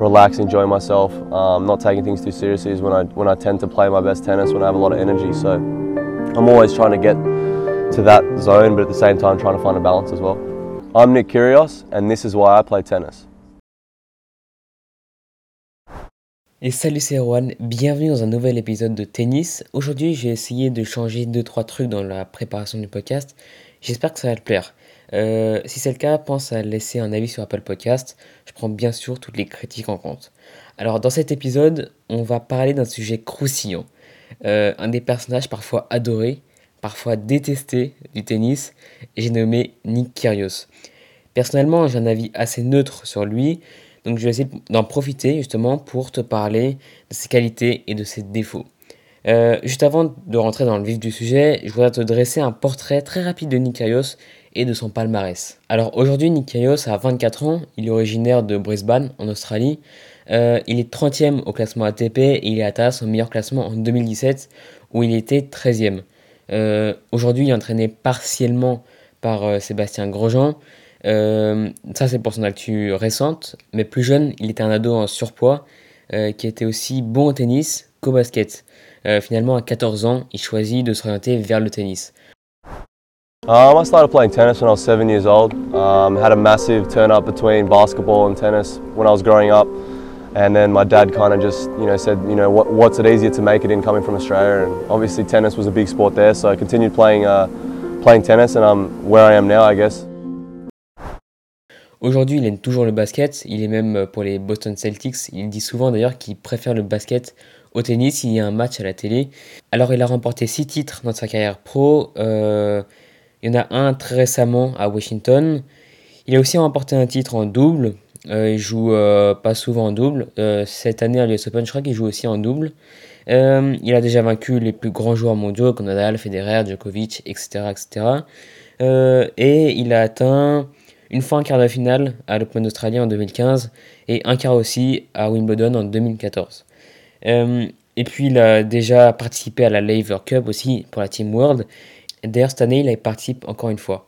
relax, enjoy myself, not taking things too seriously is when I tend to play my best tennis, when I have a lot of energy. So I'm always trying to get to that zone, but at the same time trying to find a balance as well. I'm Nick Kyrgios, and this is why I play tennis. Et salut, c'est Erwan, bienvenue dans un nouvel épisode de Tennis. Aujourd'hui, j'ai essayé de changer 2-3 trucs dans la préparation du podcast. J'espère que ça va te plaire. Si c'est le cas, pense à laisser un avis sur Apple Podcast. Je prends bien sûr toutes les critiques en compte. Alors, dans cet épisode, on va parler d'un sujet croustillant. Un des personnages parfois adorés, parfois détestés du tennis, et j'ai nommé Nick Kyrgios. Personnellement, j'ai un avis assez neutre sur lui, donc je vais essayer d'en profiter justement pour te parler de ses qualités et de ses défauts. Juste avant de rentrer dans le vif du sujet, je voudrais te dresser un portrait très rapide de Nick Kyrgios et de son palmarès. Alors aujourd'hui, Nick Kyrgios a 24 ans, il est originaire de Brisbane en Australie. Il est 30e au classement ATP et il a atteint son meilleur classement en 2017 où il était 13e. Aujourd'hui, il est entraîné partiellement par Sébastien Grosjean. Ça c'est pour son actu récente, mais plus jeune, il était un ado en surpoids qui était aussi bon au tennis qu'au basket. Finalement, à 14 ans, il choisit de s'orienter vers le tennis. I started playing tennis when I was 7 years old. Had a massive turn up between basketball and tennis when I was growing up. And then my dad kind of just, said, what's it easier to make it in coming from Australia? And obviously tennis was a big sport there, so I continued playing tennis and I'm where I am now, I guess. Aujourd'hui, il aime toujours le basket, il est même pour les Boston Celtics, il dit souvent d'ailleurs qu'il préfère le basket au tennis, il y a un match à la télé. Alors il a remporté 6 titres dans sa carrière pro, il y en a un très récemment à Washington. Il a aussi remporté un titre en double, il joue pas souvent en double, cette année à l'US Open je crois qu'il joue aussi en double. Il a déjà vaincu les plus grands joueurs mondiaux comme Nadal, Federer, Djokovic, etc. Et il a atteint une fois un quart de finale à l'Open Australien en 2015 et un quart aussi à Wimbledon en 2014. Et puis il a déjà participé à la Lever Cup aussi pour la Team World. D'ailleurs cette année il y participe encore une fois.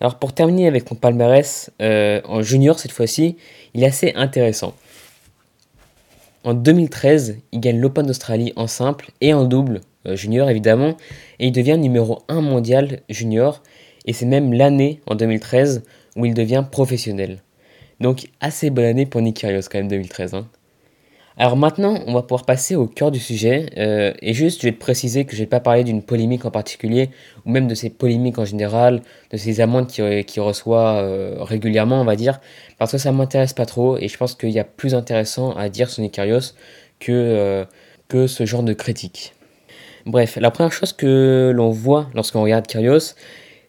Alors pour terminer avec mon palmarès en junior cette fois-ci, il est assez intéressant. En 2013, il gagne l'Open d'Australie en simple et en double junior évidemment et il devient numéro 1 mondial junior. Et c'est même l'année, en 2013, où il devient professionnel. Donc, assez bonne année pour Nick Kyrgios quand même, 2013. Alors maintenant, on va pouvoir passer au cœur du sujet. Et juste, je vais te préciser que je ne vais pas parler d'une polémique en particulier, ou même de ces polémiques en général, de ces amendes qu'il reçoit régulièrement, on va dire, parce que ça ne m'intéresse pas trop, et je pense qu'il y a plus intéressant à dire sur Nick Kyrgios que ce genre de critique. Bref, la première chose que l'on voit lorsqu'on regarde Kyrgios,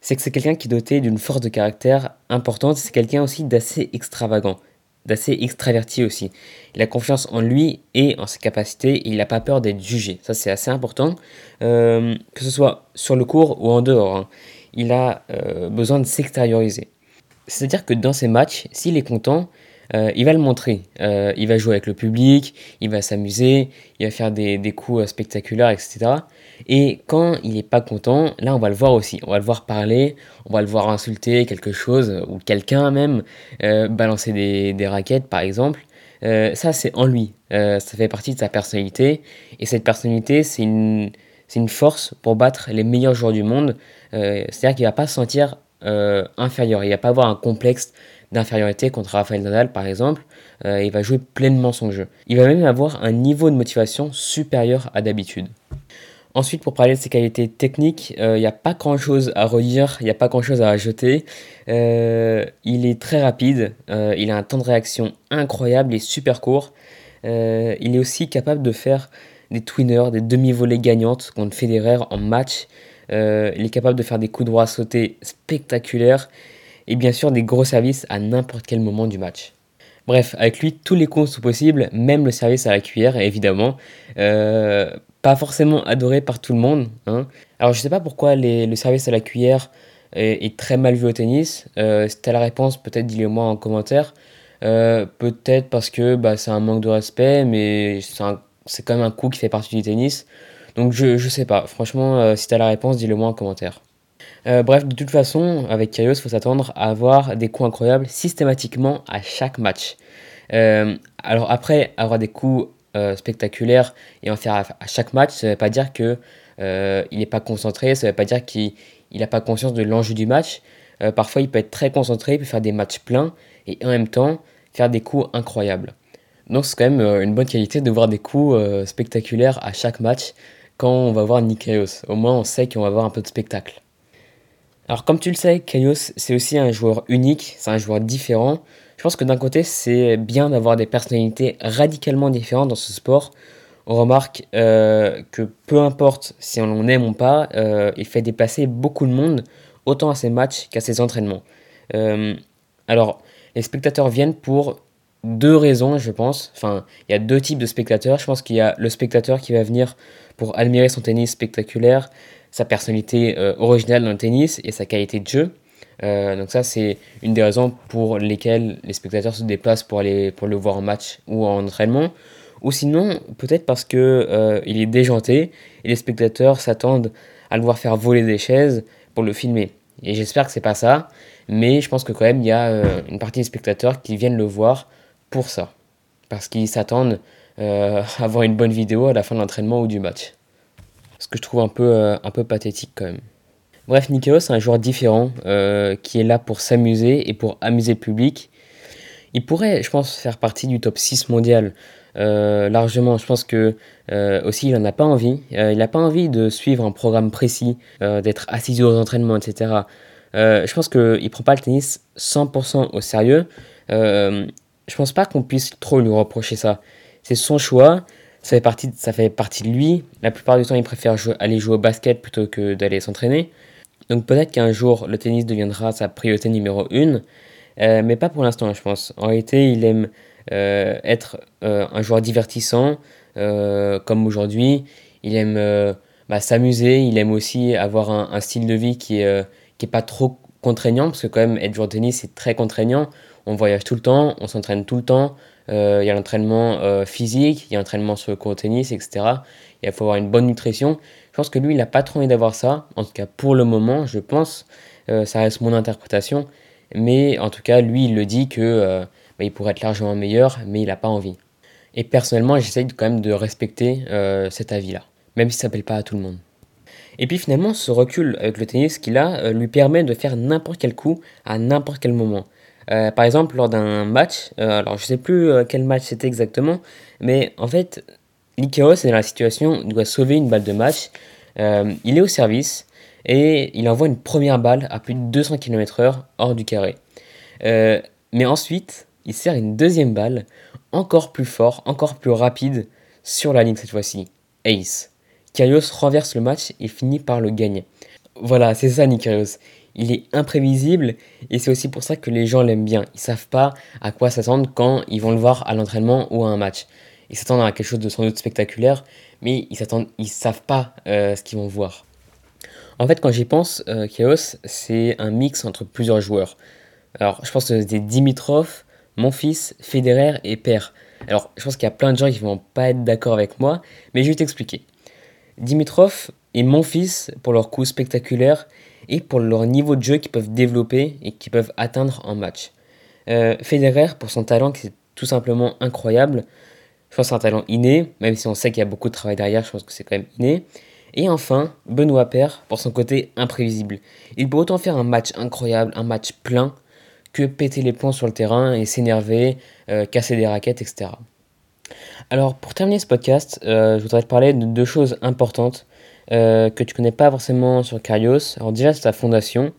c'est que c'est quelqu'un qui est doté d'une force de caractère importante, c'est quelqu'un aussi d'assez extravagant, d'assez extraverti aussi. Il a confiance en lui et en ses capacités, et il n'a pas peur d'être jugé, ça c'est assez important, que ce soit sur le court ou en dehors, Il a besoin de s'extérioriser. C'est-à-dire que dans ses matchs, s'il est content, il va le montrer, il va jouer avec le public, il va s'amuser, il va faire des coups spectaculaires, etc. Et quand il n'est pas content, là on va le voir aussi, on va le voir parler, on va le voir insulter quelque chose, ou quelqu'un même, balancer des raquettes par exemple. Ça c'est en lui, ça fait partie de sa personnalité, et cette personnalité c'est une force pour battre les meilleurs joueurs du monde, c'est-à-dire qu'il ne va pas se sentir inférieur, il ne va pas avoir un complexe d'infériorité contre Rafael Nadal par exemple, il va jouer pleinement son jeu. Il va même avoir un niveau de motivation supérieur à d'habitude. Ensuite, pour parler de ses qualités techniques, il n'y a pas grand chose à redire, il n'y a pas grand chose à ajouter. Il est très rapide, il a un temps de réaction incroyable et super court. Il est aussi capable de faire des twinners, des demi-volées gagnantes contre Federer en match. Il est capable de faire des coups droits sautés spectaculaires. Et bien sûr des gros services à n'importe quel moment du match. Bref, avec lui, tous les coups sont possibles, même le service à la cuillère, évidemment. Pas forcément adoré par tout le monde. Alors, je ne sais pas pourquoi le service à la cuillère est très mal vu au tennis. Si tu as la réponse, peut-être dis-le moi en commentaire. Peut-être parce que c'est un manque de respect, mais c'est quand même un coup qui fait partie du tennis. Donc, je ne sais pas. Franchement, si tu as la réponse, dis-le moi en commentaire. Bref, de toute façon, avec Kyrgios, il faut s'attendre à avoir des coups incroyables systématiquement à chaque match. Alors après, avoir des coups spectaculaires et en faire à chaque match, ça ne veut pas dire qu'il n'est pas concentré, ça ne veut pas dire qu'il n'a pas conscience de l'enjeu du match. Parfois, il peut être très concentré, il peut faire des matchs pleins et en même temps, faire des coups incroyables. Donc c'est quand même une bonne qualité de voir des coups spectaculaires à chaque match quand on va voir Nick Kyrgios. Au moins, on sait qu'on va avoir un peu de spectacle. Alors comme tu le sais, Kyrgios, c'est aussi un joueur unique, c'est un joueur différent. Je pense que d'un côté, c'est bien d'avoir des personnalités radicalement différentes dans ce sport. On remarque que peu importe si on l'aime ou pas, il fait déplacer beaucoup de monde, autant à ses matchs qu'à ses entraînements. Alors, les spectateurs viennent pour deux raisons, je pense. Enfin, il y a deux types de spectateurs. Je pense qu'il y a le spectateur qui va venir pour admirer son tennis spectaculaire, sa personnalité originale dans le tennis et sa qualité de jeu. Donc ça, c'est une des raisons pour lesquelles les spectateurs se déplacent pour le voir en match ou en entraînement. Ou sinon, peut-être parce qu'il est déjanté et les spectateurs s'attendent à le voir faire voler des chaises pour le filmer. Et j'espère que c'est pas ça, mais je pense que quand même, il y a une partie des spectateurs qui viennent le voir pour ça, parce qu'ils s'attendent à avoir une bonne vidéo à la fin de l'entraînement ou du match. Ce que je trouve un peu pathétique quand même. Bref, Nick Kyrgios, c'est un joueur différent qui est là pour s'amuser et pour amuser le public. Il pourrait, je pense, faire partie du top 6 mondial largement. Je pense que aussi, il n'en a pas envie. Il n'a pas envie de suivre un programme précis, d'être assis aux entraînements, etc. Je pense qu'il ne prend pas le tennis 100% au sérieux. Je ne pense pas qu'on puisse trop lui reprocher ça. C'est son choix, ça fait partie de lui. La plupart du temps, il préfère aller jouer au basket plutôt que d'aller s'entraîner. Donc peut-être qu'un jour, le tennis deviendra sa priorité numéro 1. Mais pas pour l'instant, je pense. En réalité, il aime être un joueur divertissant, comme aujourd'hui. Il aime s'amuser, il aime aussi avoir un style de vie qui n'est pas trop contraignant, parce que quand même, être joueur de tennis, c'est très contraignant. On voyage tout le temps, on s'entraîne tout le temps. Il y a l'entraînement physique, il y a l'entraînement sur le court de tennis, etc. Il faut avoir une bonne nutrition. Je pense que lui, il n'a pas trop envie d'avoir ça, en tout cas pour le moment, je pense. Ça reste mon interprétation. Mais en tout cas, lui, il le dit qu'il pourrait être largement meilleur, mais il n'a pas envie. Et personnellement, j'essaye quand même de respecter cet avis-là, même si ça ne plaît pas à tout le monde. Et puis finalement, ce recul avec le tennis qu'il a lui permet de faire n'importe quel coup à n'importe quel moment. Par exemple, lors d'un match, alors je ne sais plus quel match c'était exactement, mais en fait, Nick Kyrgios est dans la situation où il doit sauver une balle de match. Il est au service. Et il envoie une première balle à plus de 200 km/h hors du carré. Mais ensuite, il sert une deuxième balle, encore plus fort, encore plus rapide, sur la ligne cette fois-ci. Ace. Kyrgios renverse le match et finit par le gagner. Voilà, c'est ça Nick Kyrgios. Il est imprévisible et c'est aussi pour ça que les gens l'aiment bien. Ils ne savent pas à quoi s'attendre quand ils vont le voir à l'entraînement ou à un match. Ils s'attendent à quelque chose de sans doute spectaculaire, mais ils ne savent pas ce qu'ils vont voir. En fait, quand j'y pense, Kyrgios, c'est un mix entre plusieurs joueurs. Alors, je pense que c'était Dimitrov, Monfils, Federer et Paire. Alors, je pense qu'il y a plein de gens qui vont pas être d'accord avec moi, mais je vais t'expliquer. Dimitrov et Monfils, pour leurs coups spectaculaires et pour leur niveau de jeu qu'ils peuvent développer et qu'ils peuvent atteindre en match. Federer, pour son talent qui est tout simplement incroyable. Je pense que c'est un talent inné, même si on sait qu'il y a beaucoup de travail derrière, je pense que c'est quand même inné. Et enfin, Benoît Paire, pour son côté imprévisible. Il peut autant faire un match incroyable, un match plein, que péter les plombs sur le terrain et s'énerver, casser des raquettes, etc. Alors, pour terminer ce podcast, je voudrais te parler de deux choses importantes que tu ne connais pas forcément sur Kyrgios. Alors déjà, c'est sa fondation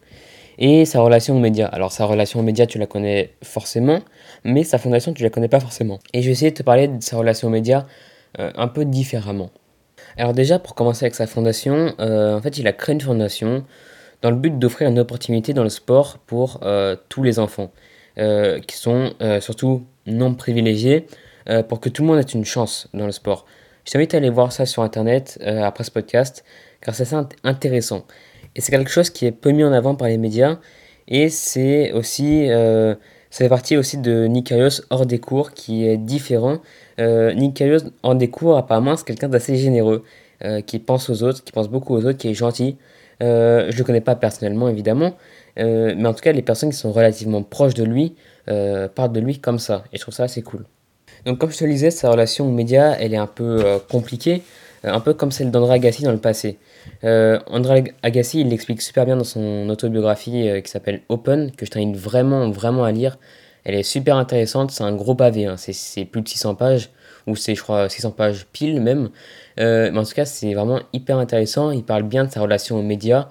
et sa relation aux médias. Alors, sa relation aux médias, tu la connais forcément, mais sa fondation, tu ne la connais pas forcément. Et je vais essayer de te parler de sa relation aux médias un peu différemment. Alors déjà, pour commencer avec sa fondation, en fait, il a créé une fondation dans le but d'offrir une opportunité dans le sport pour tous les enfants, qui sont surtout non privilégiés, pour que tout le monde ait une chance dans le sport. Je t'invite à aller voir ça sur Internet après ce podcast, car c'est assez intéressant. Et c'est quelque chose qui est peu mis en avant par les médias, et c'est aussi... ça fait partie aussi de Nick Kyrgios hors des cours, qui est différent. Nick Kyrgios hors des cours, apparemment, c'est quelqu'un d'assez généreux, qui pense beaucoup aux autres, qui est gentil, Je le connais pas personnellement, évidemment, mais en tout cas, les personnes qui sont relativement proches de lui parlent de lui comme ça, et je trouve ça assez cool. Donc, comme je te le disais, sa relation aux médias, elle est un peu compliquée, un peu comme celle d'André Agassi dans le passé. André Agassi, il l'explique super bien dans son autobiographie qui s'appelle Open, que je t'invite vraiment, vraiment à lire. Elle est super intéressante, c'est un gros pavé, hein. C'est plus de 600 pages, ou c'est, je crois, 600 pages pile même. Mais en tout cas, c'est vraiment hyper intéressant. Il parle bien de sa relation aux médias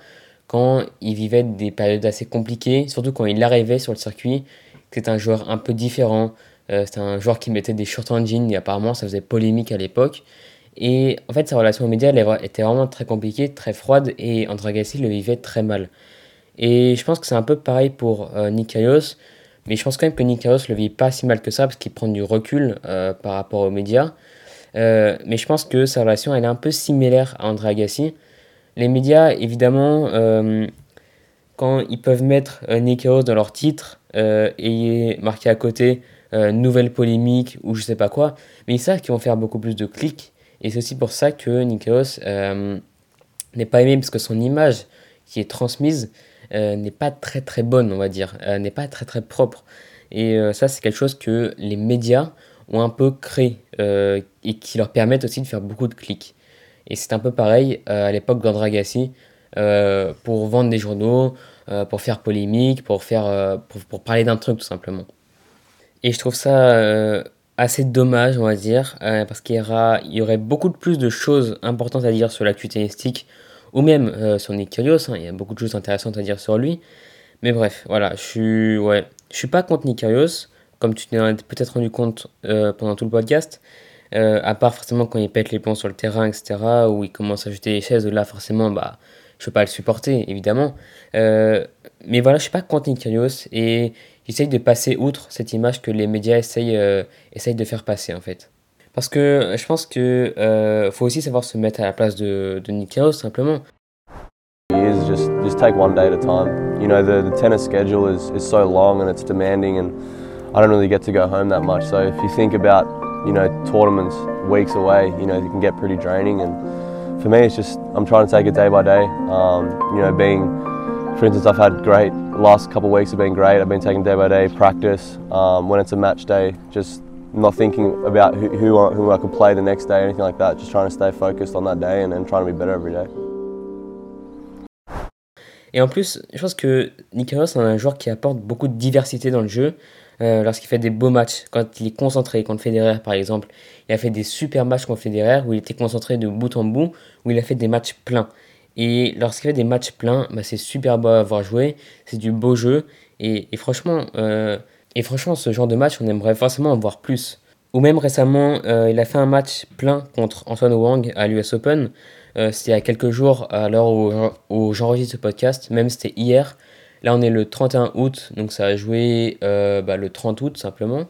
quand il vivait des périodes assez compliquées, surtout quand il arrivait sur le circuit, que c'était un joueur un peu différent. C'était un joueur qui mettait des shorts en jean et apparemment ça faisait polémique à l'époque. Et en fait, sa relation aux médias elle était vraiment très compliquée, très froide, et André Agassi le vivait très mal. Et je pense que c'est un peu pareil pour Nick Kyrgios, mais je pense quand même que Nick Kyrgios le vit pas si mal que ça parce qu'il prend du recul par rapport aux médias. Mais je pense que sa relation elle est un peu similaire à André Agassi. Les médias, évidemment, quand ils peuvent mettre Nick Kyrgios dans leur titre et marquer à côté nouvelle polémique ou je sais pas quoi, mais ils savent qu'ils vont faire beaucoup plus de clics. Et c'est aussi pour ça que Nick Kyrgios n'est pas aimé, parce que son image qui est transmise n'est pas très très bonne, on va dire, n'est pas très très propre. Et ça, c'est quelque chose que les médias ont un peu créé et qui leur permettent aussi de faire beaucoup de clics. Et c'est un peu pareil à l'époque d'André Agassi pour vendre des journaux, pour faire polémique, pour parler d'un truc tout simplement. Et je trouve ça assez dommage, on va dire, parce qu'il y aurait beaucoup plus de choses importantes à dire sur l'actu tennistique, ou même sur Nick Kyrgios, hein, il y a beaucoup de choses intéressantes à dire sur lui. Mais bref, voilà, je suis pas contre Nick Kyrgios, comme tu t'en as peut-être rendu compte pendant tout le podcast, à part forcément quand il pète les plombs sur le terrain, etc., où il commence à jeter les chaises, là forcément, bah, je peux pas le supporter, évidemment. Mais voilà, je suis pas contre Nick Kyrgios, et j'essaye de passer outre cette image que les médias essayent de faire passer, en fait. Parce que je pense qu'il faut aussi savoir se mettre à la place de Nick Kyrgios, simplement. It's just take one day at a time. You know, the tennis schedule is so long and it's demanding and I don't really get to go home that much. So if you think about, you know, tournaments weeks away, you know, you can get pretty draining. And for me, it's just I'm trying to take it day by day. You know, being, for instance, I've had great. The last couple of weeks have been great. I've been taking day by day practice. When it's a match day, just not thinking about who I could play the next day, anything like that. Just trying to stay focused on that day and trying to be better every day. Et en plus, je pense que Nick Kyrgios est un joueur qui apporte beaucoup de diversité dans le jeu lorsqu'il fait des beaux matchs, quand il est concentré, contre Federer par exemple. Il a fait des super matchs contre Federer où il était concentré de bout en bout, où il a fait des matchs pleins. Et lorsqu'il fait des matchs pleins, bah c'est super beau à voir jouer, c'est du beau jeu. Et franchement, ce genre de match, on aimerait forcément en voir plus. Ou même récemment, il a fait un match plein contre Antoine Wang à l'US Open. C'était il y a quelques jours, à l'heure où j'enregistre ce podcast, même c'était hier. Là, on est le 31 août, donc ça a joué le 30 août simplement.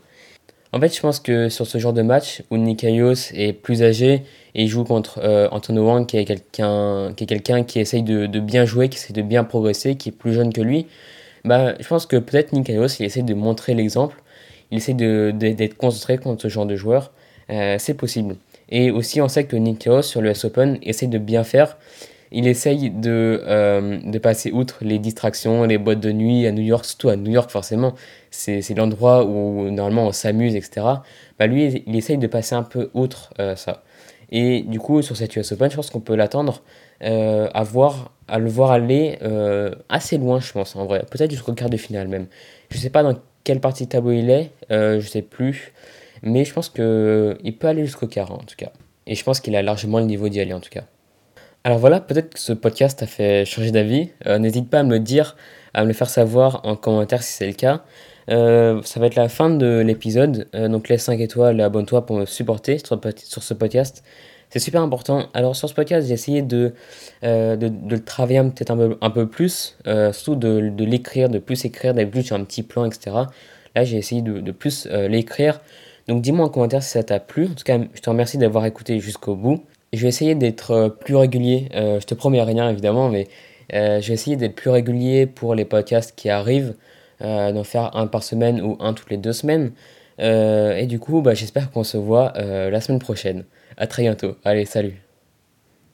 En fait, je pense que sur ce genre de match où Nick Kyrgios est plus âgé et il joue contre Antoine Hoang, qui est quelqu'un qui essaye de bien jouer, qui essaye de bien progresser, qui est plus jeune que lui, bah, je pense que peut-être Nick Kyrgios, il essaye de montrer l'exemple, il essaye d'être concentré contre ce genre de joueur. C'est possible. Et aussi, on sait que Nick Kyrgios, sur le US Open, essaye de bien faire. Il essaye de passer outre les distractions, les boîtes de nuit à New York, surtout à New York forcément, c'est l'endroit où normalement on s'amuse, etc. Bah lui, il essaye de passer un peu outre ça. Et du coup, sur cette US Open, je pense qu'on peut l'attendre à le voir aller assez loin, je pense, en vrai. Peut-être jusqu'au quart de finale même. Je sais pas dans quelle partie de tableau il est, je sais plus. Mais je pense qu'il peut aller jusqu'au quart, hein, en tout cas. Et je pense qu'il a largement le niveau d'y aller, en tout cas. Alors voilà, peut-être que ce podcast t'a fait changer d'avis. N'hésite pas à me le dire, à me le faire savoir en commentaire si c'est le cas. Ça va être la fin de l'épisode, donc laisse 5 étoiles, abonne-toi pour me supporter sur ce podcast. C'est super important. Alors sur ce podcast, j'ai essayé de le travailler peut-être un peu plus, surtout de l'écrire, de plus écrire, d'habitude j'ai un petit plan, etc. Là j'ai essayé de plus l'écrire. Donc dis-moi en commentaire si ça t'a plu. En tout cas, je te remercie d'avoir écouté jusqu'au bout. Je vais essayer d'être plus régulier, je te promets rien évidemment, mais je vais essayer d'être plus régulier pour les podcasts qui arrivent, d'en faire un par semaine ou un toutes les 2 semaines. Et du coup, bah, j'espère qu'on se voit la semaine prochaine. À très bientôt. Allez, salut.